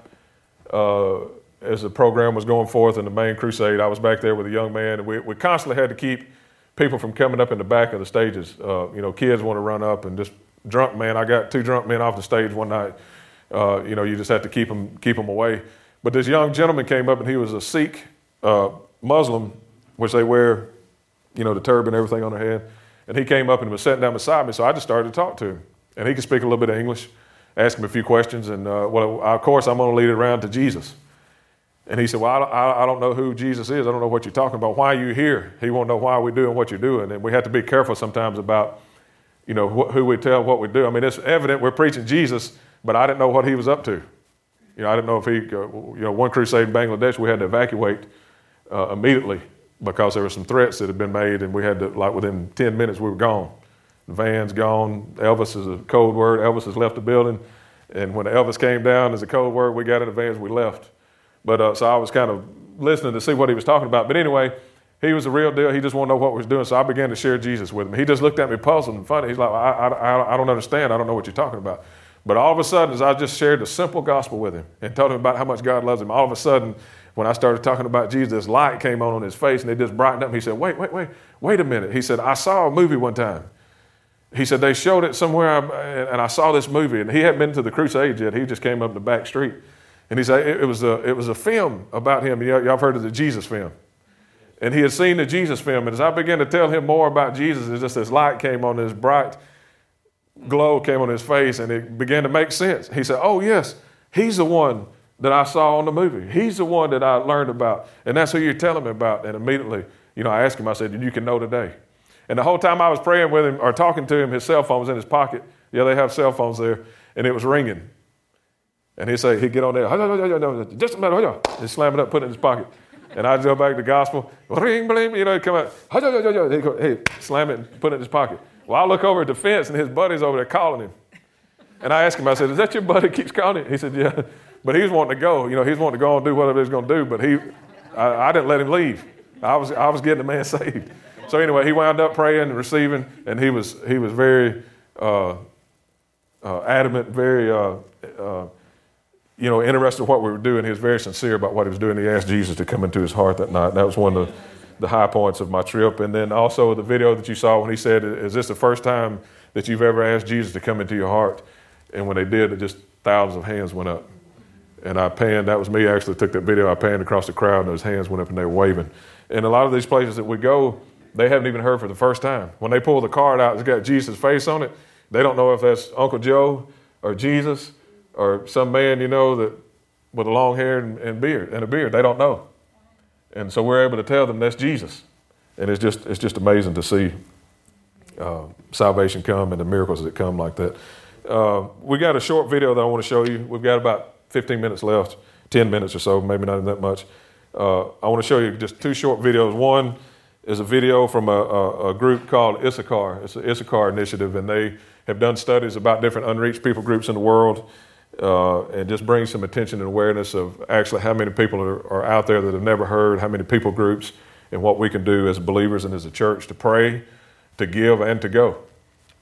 uh, as the program was going forth in the main crusade, I was back there with a young man, and we, we constantly had to keep people from coming up in the back of the stages. Uh, you know, kids want to run up and just drunk, man. I got two drunk men off the stage one night. Uh, you know, you just have to keep them, keep them away. But this young gentleman came up, and he was a Sikh uh, Muslim, which they wear, you know, the turban, everything on their head. And he came up and was sitting down beside me, so I just started to talk to him. And he could speak a little bit of English, ask him a few questions, and, uh, well, of course, I'm going to lead it around to Jesus. And he said, well, I, I don't know who Jesus is. I don't know what you're talking about. Why are you here? He won't know why we're doing what you're doing. And we have to be careful sometimes about, you know, wh- who we tell, what we do. I mean, it's evident we're preaching Jesus, but I didn't know what he was up to. You know, I didn't know if he, uh, you know, one crusade in Bangladesh, we had to evacuate uh, immediately because there were some threats that had been made, and we had to, like within ten minutes, we were gone. The van's gone. Elvis is a code word. Elvis has left the building. And when Elvis came down as a code word, we got in the vans, we left. But uh, so I was kind of listening to see what he was talking about. But anyway, he was the real deal. He just wanted to know what we was doing. So I began to share Jesus with him. He just looked at me puzzled and funny. He's like, I, I, I don't understand. I don't know what you're talking about. But all of a sudden, as I just shared the simple gospel with him and told him about how much God loves him, all of a sudden, when I started talking about Jesus, this light came on on his face, and it just brightened up. He said, wait, wait, wait, wait a minute. He said, I saw a movie one time. He said, they showed it somewhere, and I saw this movie. And he hadn't been to the crusade yet. He just came up the back street. And he said, it was a, it was a film about him. Y'all have heard of the Jesus film. And he had seen the Jesus film. And as I began to tell him more about Jesus, it's just this light came on, this bright glow came on his face, and it began to make sense. He said, oh, yes, he's the one that I saw on the movie. He's the one that I learned about. And that's who you're telling me about. And immediately, you know, I asked him, I said, you can know today. And the whole time I was praying with him or talking to him, his cell phone was in his pocket. Yeah, they have cell phones there. And it was ringing. And he'd say, he'd get on there, just a minute, he'd slam it up, put it in his pocket. And I'd go back to the gospel, ring, bling, you know, he'd come out, he'd go, hey, slam it and put it in his pocket. Well, I look over at the fence, and his buddy's over there calling him. And I asked him, I said, is that your buddy keeps calling him? He said, yeah. But he was wanting to go. You know, he was wanting to go and do whatever he was going to do, but he, I, I didn't let him leave. I was I was getting the man saved. So anyway, he wound up praying and receiving, and he was, he was very uh, uh, adamant, very... Uh, uh, you know, interested in what we were doing. He was very sincere about what he was doing. He asked Jesus to come into his heart that night. That was one of the, the high points of my trip. And then also the video that you saw when he said, is this the first time that you've ever asked Jesus to come into your heart? And when they did, it just thousands of hands went up. And I panned, that was me actually took that video, I panned across the crowd and those hands went up and they were waving. And a lot of these places that we go, they haven't even heard for the first time. When they pull the card out, it's got Jesus' face on it. They don't know if that's Uncle Joe or Jesus or some man, you know, that with a long hair and, and beard and a beard. They don't know. And so we're able to tell them that's Jesus. And it's just it's just amazing to see uh, salvation come and the miracles that come like that. Uh, we got a short video that I want to show you. We've got about fifteen minutes left, ten minutes or so, maybe not even that much. Uh, I want to show you just two short videos. One is a video from a, a, a group called Issachar. It's the Issachar Initiative, and they have done studies about different unreached people groups in the world uh, and just bring some attention and awareness of actually how many people are, are out there that have never heard, how many people groups, and what we can do as believers and as a church to pray, to give, and to go.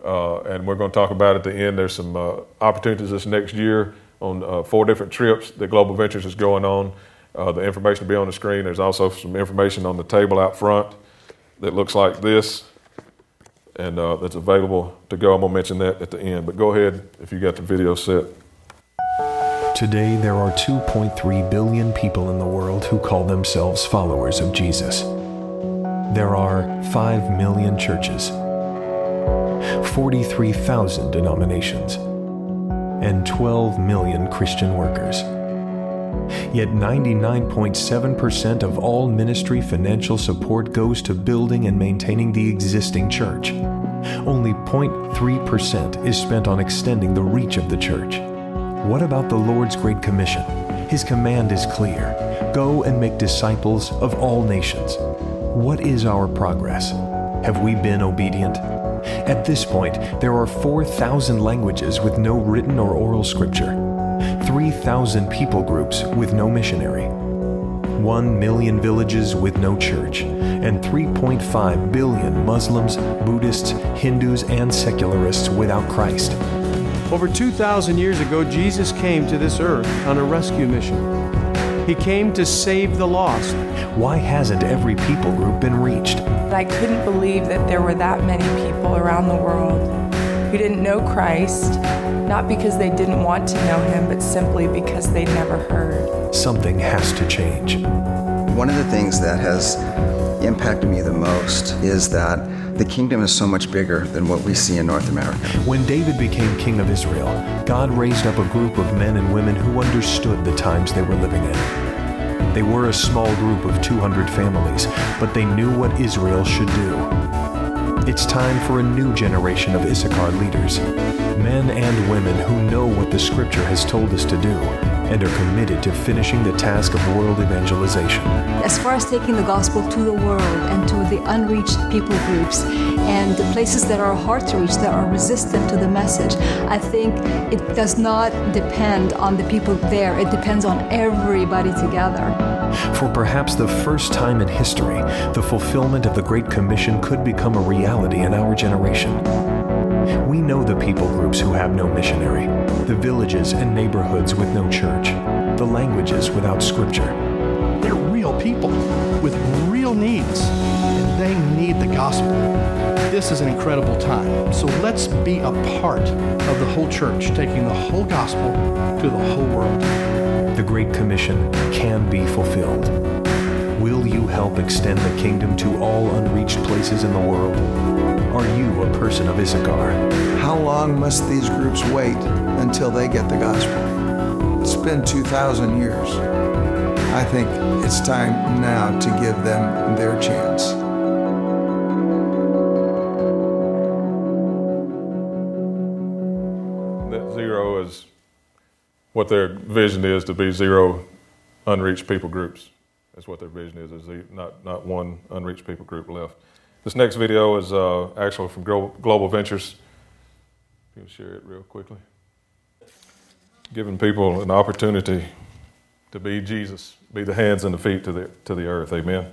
Uh, and we're going to talk about at the end. There's some uh, opportunities this next year on uh, four different trips that Global Ventures is going on. Uh, the information will be on the screen. There's also some information on the table out front that looks like this, and uh, that's available to go. I'm going to mention that at the end, but go ahead if you got the video set. Today, there are two point three billion people in the world who call themselves followers of Jesus. There are five million churches, forty-three thousand denominations, and twelve million Christian workers. Yet ninety-nine point seven percent of all ministry financial support goes to building and maintaining the existing church. Only zero point three percent is spent on extending the reach of the church. What about the Lord's Great Commission? His command is clear: go and make disciples of all nations. What is our progress? Have we been obedient? At this point, there are four thousand languages with no written or oral scripture, three thousand people groups with no missionary, one million villages with no church, and three point five billion Muslims, Buddhists, Hindus, and secularists without Christ. Over two thousand years ago, Jesus came to this earth on a rescue mission. He came to save the lost. Why hasn't every people group been reached? I couldn't believe that there were that many people around the world who didn't know Christ, not because they didn't want to know him, but simply because they'd never heard. Something has to change. One of the things that has impacted me the most is that the kingdom is so much bigger than what we see in North America. When David became king of Israel, God raised up a group of men and women who understood the times they were living in. They were a small group of two hundred families, but they knew what Israel should do. It's time for a new generation of Issachar leaders, men and women who know what the Scripture has told us to do and are committed to finishing the task of world evangelization. As far as taking the gospel to the world and to the unreached people groups and the places that are hard to reach, that are resistant to the message, I think it does not depend on the people there. It depends on everybody together. For perhaps the first time in history, the fulfillment of the Great Commission could become a reality in our generation. We know the people groups who have no missionary, the villages and neighborhoods with no church, the languages without scripture. They're real people with real needs, and they need the gospel. This is an incredible time, so let's be a part of the whole church, taking the whole gospel to the whole world. The Great Commission can be fulfilled. Will you help extend the kingdom to all unreached places in the world? Are you a person of Issachar? How long must these groups wait until they get the gospel? It's been two thousand years. I think it's time now to give them their chance. That zero is what their vision is, to be zero unreached people groups. That's what their vision is, is not, not one unreached people group left. This next video is uh, actually from Global Ventures. You can share it real quickly. Giving people an opportunity to be Jesus, be the hands and the feet to the to the earth, amen.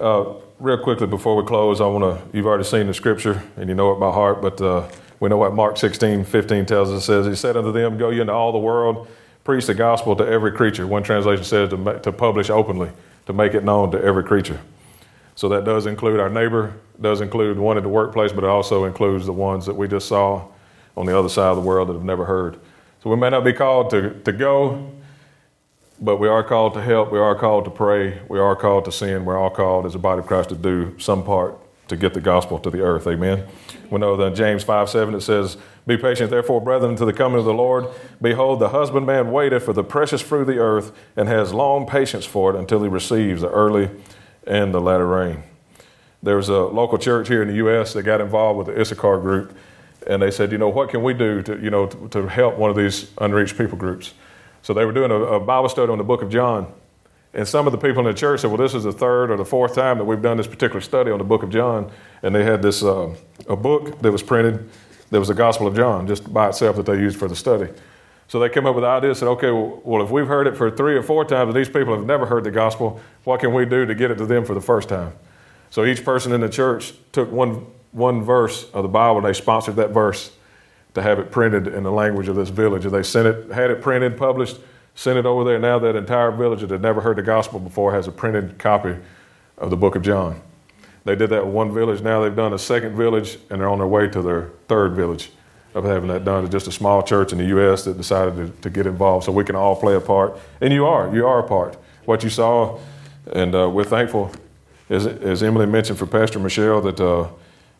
Uh, real quickly before we close, I wanna, you've already seen the scripture and you know it by heart, but uh, we know what Mark sixteen fifteen tells us. It says, he said unto them, go ye into all the world, preach the gospel to every creature. One translation says to, make, to publish openly, to make it known to every creature. So that does include our neighbor, does include one in the workplace, but it also includes the ones that we just saw on the other side of the world that have never heard. So we may not be called to, to go, but we are called to help. We are called to pray. We are called to sin. We're all called as a body of Christ to do some part to get the gospel to the earth. Amen. We know that in James five seven, it says, "Be patient, therefore, brethren, to the coming of the Lord. Behold, the husbandman waiteth for the precious fruit of the earth and has long patience for it until he receives the early and the latter rain." There's a local church here in the U S that got involved with the Issachar group, and they said, you know, what can we do to, you know, to, to help one of these unreached people groups? So they were doing a, a Bible study on the book of John. And some of the people in the church said, well, this is the third or the fourth time that we've done this particular study on the book of John. And they had this uh, a book that was printed that was the Gospel of John just by itself that they used for the study. So they came up with the idea and said, okay, well, if we've heard it for three or four times and these people have never heard the gospel, what can we do to get it to them for the first time? So each person in the church took one one verse of the Bible and they sponsored that verse to have it printed in the language of this village. And they sent it, had it printed, published, sent it over there. Now that entire village that had never heard the gospel before has a printed copy of the book of John. They did that with one village. Now they've done a second village, and they're on their way to their third village of having that done. It's just a small church in the U S that decided to, to get involved so we can all play a part. And you are. You are a part. What you saw, and uh, we're thankful, as, as Emily mentioned, for Pastor Michelle, that uh,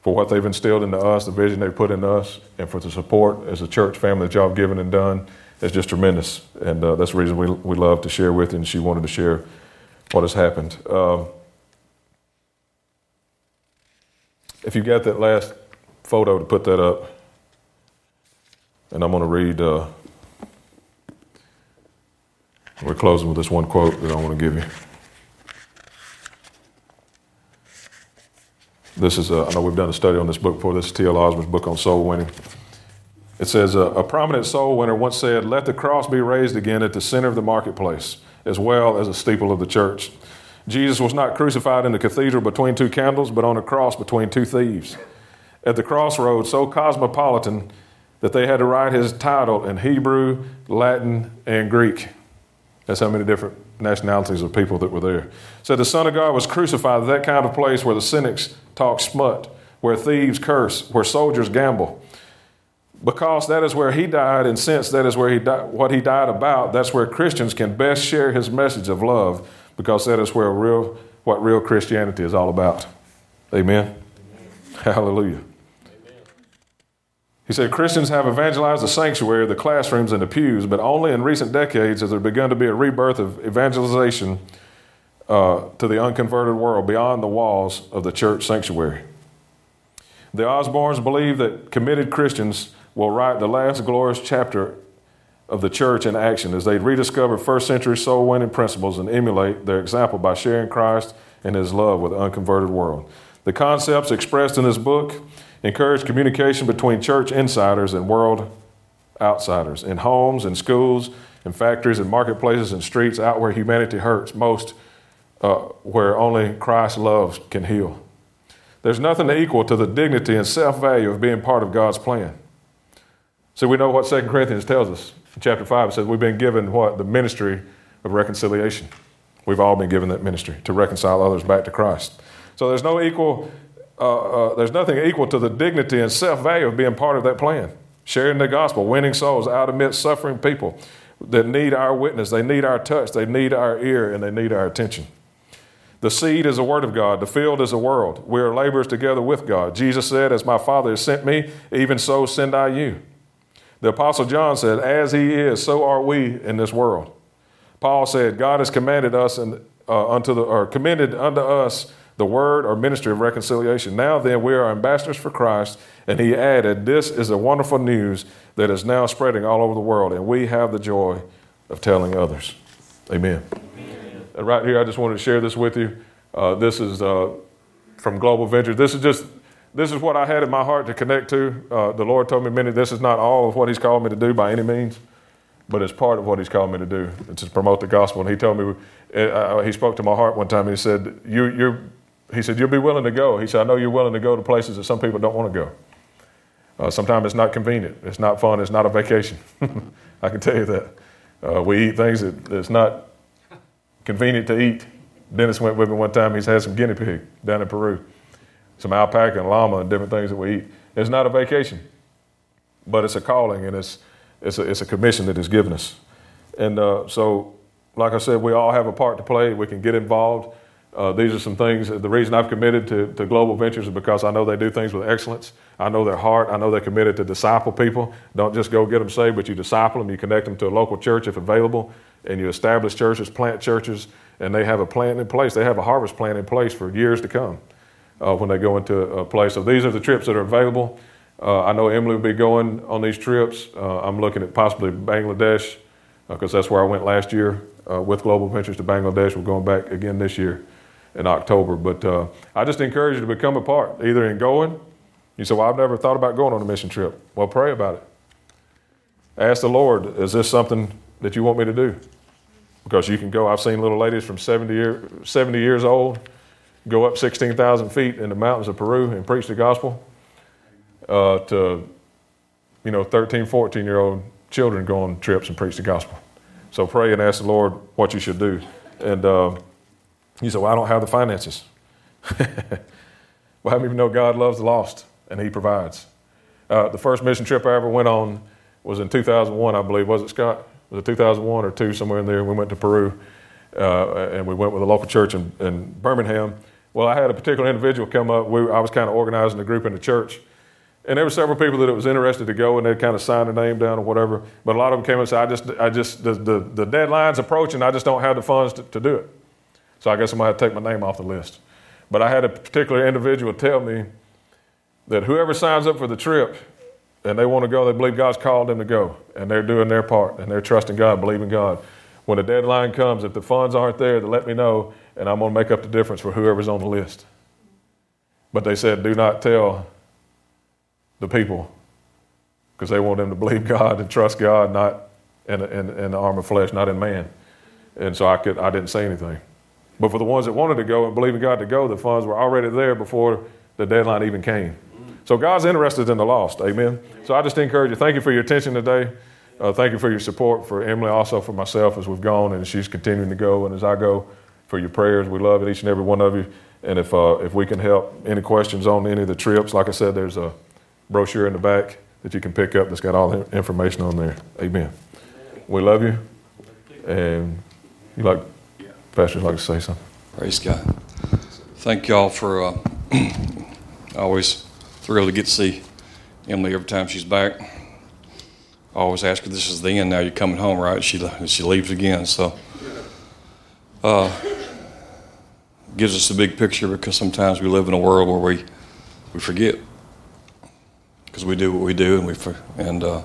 for what they've instilled into us, the vision they've put into us, and for the support as a church family that y'all have given and done. It's just tremendous, and uh, that's the reason we we love to share with you, and she wanted to share what has happened. Um, if you got that last photo to put that up, and I'm going to read, uh, we're closing with this one quote that I want to give you. This is, uh, I know we've done a study on this book before. This is T L Osborne's book on soul winning. It says, uh, a prominent soul winner once said, "Let the cross be raised again at the center of the marketplace, as well as the steeple of the church. Jesus was not crucified in the cathedral between two candles, but on a cross between two thieves. At the crossroads, so cosmopolitan that they had to write his title in Hebrew, Latin, and Greek." That's how many different nationalities of people that were there. So the Son of God was crucified at that kind of place where the cynics talk smut, where thieves curse, where soldiers gamble. Because that is where he died, and since that is where he di- what he died about, that's where Christians can best share his message of love, because that is where real what real Christianity is all about. Amen? Amen. Hallelujah. Amen. He said, Christians have evangelized the sanctuary, the classrooms, and the pews, but only in recent decades has there begun to be a rebirth of evangelization uh, to the unconverted world beyond the walls of the church sanctuary. The Osbornes believe that committed Christians will write the last glorious chapter of the church in action as they rediscover first century soul winning principles and emulate their example by sharing Christ and his love with the unconverted world. The concepts expressed in this book encourage communication between church insiders and world outsiders in homes and schools and factories and marketplaces and streets, out where humanity hurts most, uh, where only Christ's love can heal. There's nothing equal to the dignity and self-value of being part of God's plan. So we know what Second Corinthians tells us. In chapter five, it says we've been given what? The ministry of reconciliation. We've all been given that ministry to reconcile others back to Christ. So there's no equal, uh, uh, there's nothing equal to the dignity and self-value of being part of that plan. Sharing the gospel, winning souls out amidst suffering people that need our witness, they need our touch, they need our ear, and they need our attention. The seed is the word of God. The field is the world. We are laborers together with God. Jesus said, "As my Father has sent me, even so send I you." The Apostle John said, "As he is, so are we in this world." Paul said, "God has commanded us and uh, unto the, or commended unto us the word or ministry of reconciliation. Now then, we are ambassadors for Christ." And he added, "This is the wonderful news that is now spreading all over the world, and we have the joy of telling others." Amen. Amen. And right here, I just wanted to share this with you. Uh, this is uh, from Global Ventures. This is just. This is what I had in my heart to connect to. Uh, the Lord told me many, this is not all of what he's called me to do by any means, but it's part of what he's called me to do, to promote the gospel. And he told me, uh, he spoke to my heart one time. He said, you, you're, he said, you'll be willing to go. He said, I know you're willing to go to places that some people don't want to go. Uh, sometimes it's not convenient. It's not fun. It's not a vacation. I can tell you that. Uh, we eat things that, that's not convenient to eat. Dennis went with me one time. He's had some guinea pig down in Peru. Some alpaca and llama and different things that we eat. It's not a vacation, but it's a calling, and it's it's a, it's a commission that is given us. And uh, so, like I said, we all have a part to play. We can get involved. Uh, these are some things. The reason I've committed to, to Global Ventures is because I know they do things with excellence. I know their heart. I know they're committed to disciple people. Don't just go get them saved, but you disciple them. You connect them to a local church if available, and you establish churches, plant churches, and they have a plan in place. They have a harvest plan in place for years to come uh, when they go into a place. So these are the trips that are available. Uh, I know Emily will be going on these trips. Uh, I'm looking at possibly Bangladesh because uh, that's where I went last year uh, with Global Ventures to Bangladesh. We're going back again this year in October, but uh, I just encourage you to become a part, either in going. You say, well, I've never thought about going on a mission trip. Well, pray about it. Ask the Lord, is this something that you want me to do? Because you can go. I've seen little ladies from seventy, year, seventy years old go up sixteen thousand feet in the mountains of Peru and preach the gospel uh, to, you know, thirteen, fourteen-year-old children go on trips and preach the gospel. So pray and ask the Lord what you should do. And uh, you say, well, I don't have the finances. Well, how many of you know God loves the lost and he provides? Uh, the first mission trip I ever went on was in two thousand one, I believe. Was it, Scott? Was it two thousand one or two, somewhere in there? We went to Peru, uh, and we went with a local church in, in Birmingham. Well, I had a particular individual come up. We, I was kind of organizing the group in the church. And there were several people that was interested to go, and they kind of signed their name down or whatever. But a lot of them came and said, I just, I just the, the, the deadline's approaching. I just don't have the funds to, to do it. So I guess I'm going to have to take my name off the list. But I had a particular individual tell me that whoever signs up for the trip and they want to go, they believe God's called them to go, and they're doing their part, and they're trusting God, believing God. When the deadline comes, if the funds aren't there, then let me know, and I'm going to make up the difference for whoever's on the list. But they said, do not tell the people, because they want them to believe God and trust God, not in, in, in the arm of flesh, not in man. And so I could, I didn't say anything. But for the ones that wanted to go and believing God to go, the funds were already there before the deadline even came. So God's interested in the lost. Amen. So I just encourage you. Thank you for your attention today. Uh, thank you for your support for Emily, also for myself as we've gone and she's continuing to go. And as I go, for your prayers, we love each and every one of you. And if uh, if we can help, any questions on any of the trips, like I said, there's a brochure in the back that you can pick up that's got all the information on there. Amen. We love you. And you like... Pastor would like to say something. Praise God. Thank y'all for, uh, I always thrilled to get to see Emily every time she's back. I always ask her, this is the end, now you're coming home, right? She she leaves again, so. Uh, gives us a big picture because sometimes we live in a world where we, we forget. Because we do what we do, and we and uh,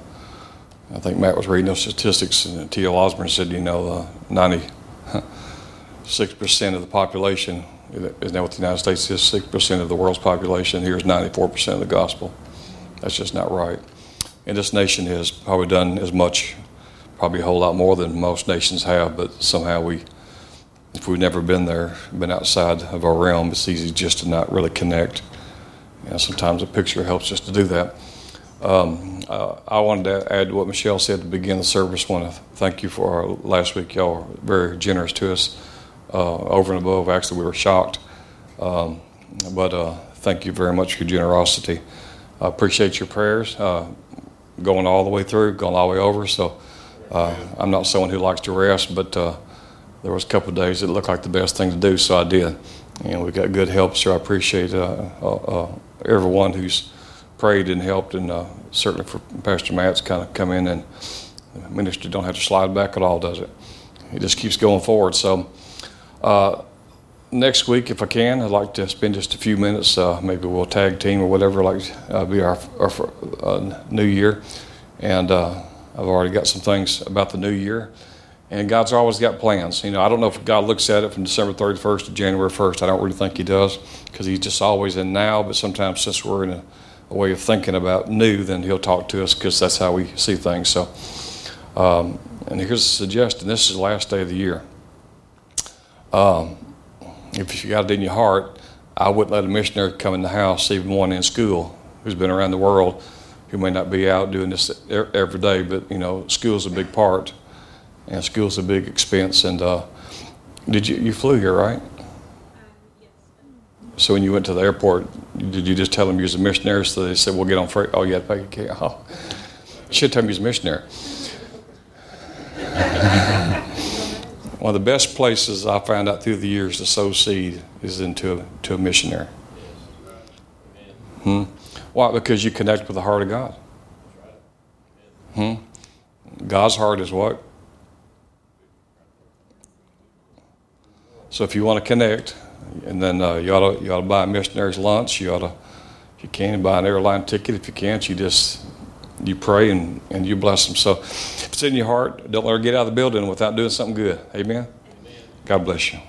I think Matt was reading those statistics, and T L Osborne said, you know, uh, ninety Six percent of the population, isn't that what the United States is? Six percent of the world's population. Here's ninety-four percent of the gospel. That's just not right. And this nation has probably done as much, probably a whole lot more than most nations have. But somehow we, if we've never been there, been outside of our realm, it's easy just to not really connect. And sometimes a picture helps us to do that. Um, uh, I wanted to add to what Michelle said to begin the service. I want to thank you for our, last week. Y'all were very generous to us. Uh, over and above, actually, we were shocked. Um, but uh, thank you very much for your generosity. I appreciate your prayers, uh, going all the way through, going all the way over. So uh, I'm not someone who likes to rest, but uh, there was a couple of days that looked like the best thing to do, so I did. And we got good help, so I appreciate uh, uh, uh, everyone who's prayed and helped, and uh, certainly for Pastor Matt's kind of come in and ministry. Don't have to slide back at all, does it? It just keeps going forward. So. Uh, next week, if I can, I'd like to spend just a few minutes. Uh, maybe we'll tag team or whatever. Like uh, be our, our uh, new year, and uh, I've already got some things about the new year. And God's always got plans. You know, I don't know if God looks at it from December thirty-first to January first. I don't really think He does, because He's just always in now. But sometimes, since we're in a, a way of thinking about new, then He'll talk to us because that's how we see things. So, um, and here's a suggestion: this is the last day of the year. Um, if you got it in your heart, I wouldn't let a missionary come in the house, even one in school who's been around the world, who may not be out doing this every day, but, you know, school's a big part, and school's a big expense. And uh, did you, you flew here, right? Um, yes. So when you went to the airport, did you just tell them you was a missionary? So they said, well, get on freight. Oh, you had to pay. Oh. You should tell them you was a missionary. one of the best places I found out through the years to sow seed is into a, to a missionary. Hmm? Why? Because you connect with the heart of God. Hmm? God's heart is what? So if you want to connect, and then uh, you ought to you ought to buy a missionary's lunch. You ought to, if you can, buy an airline ticket. If you can't, you just you pray and, and you bless them. So if it's in your heart, don't let her get out of the building without doing something good. Amen. Amen. God bless you.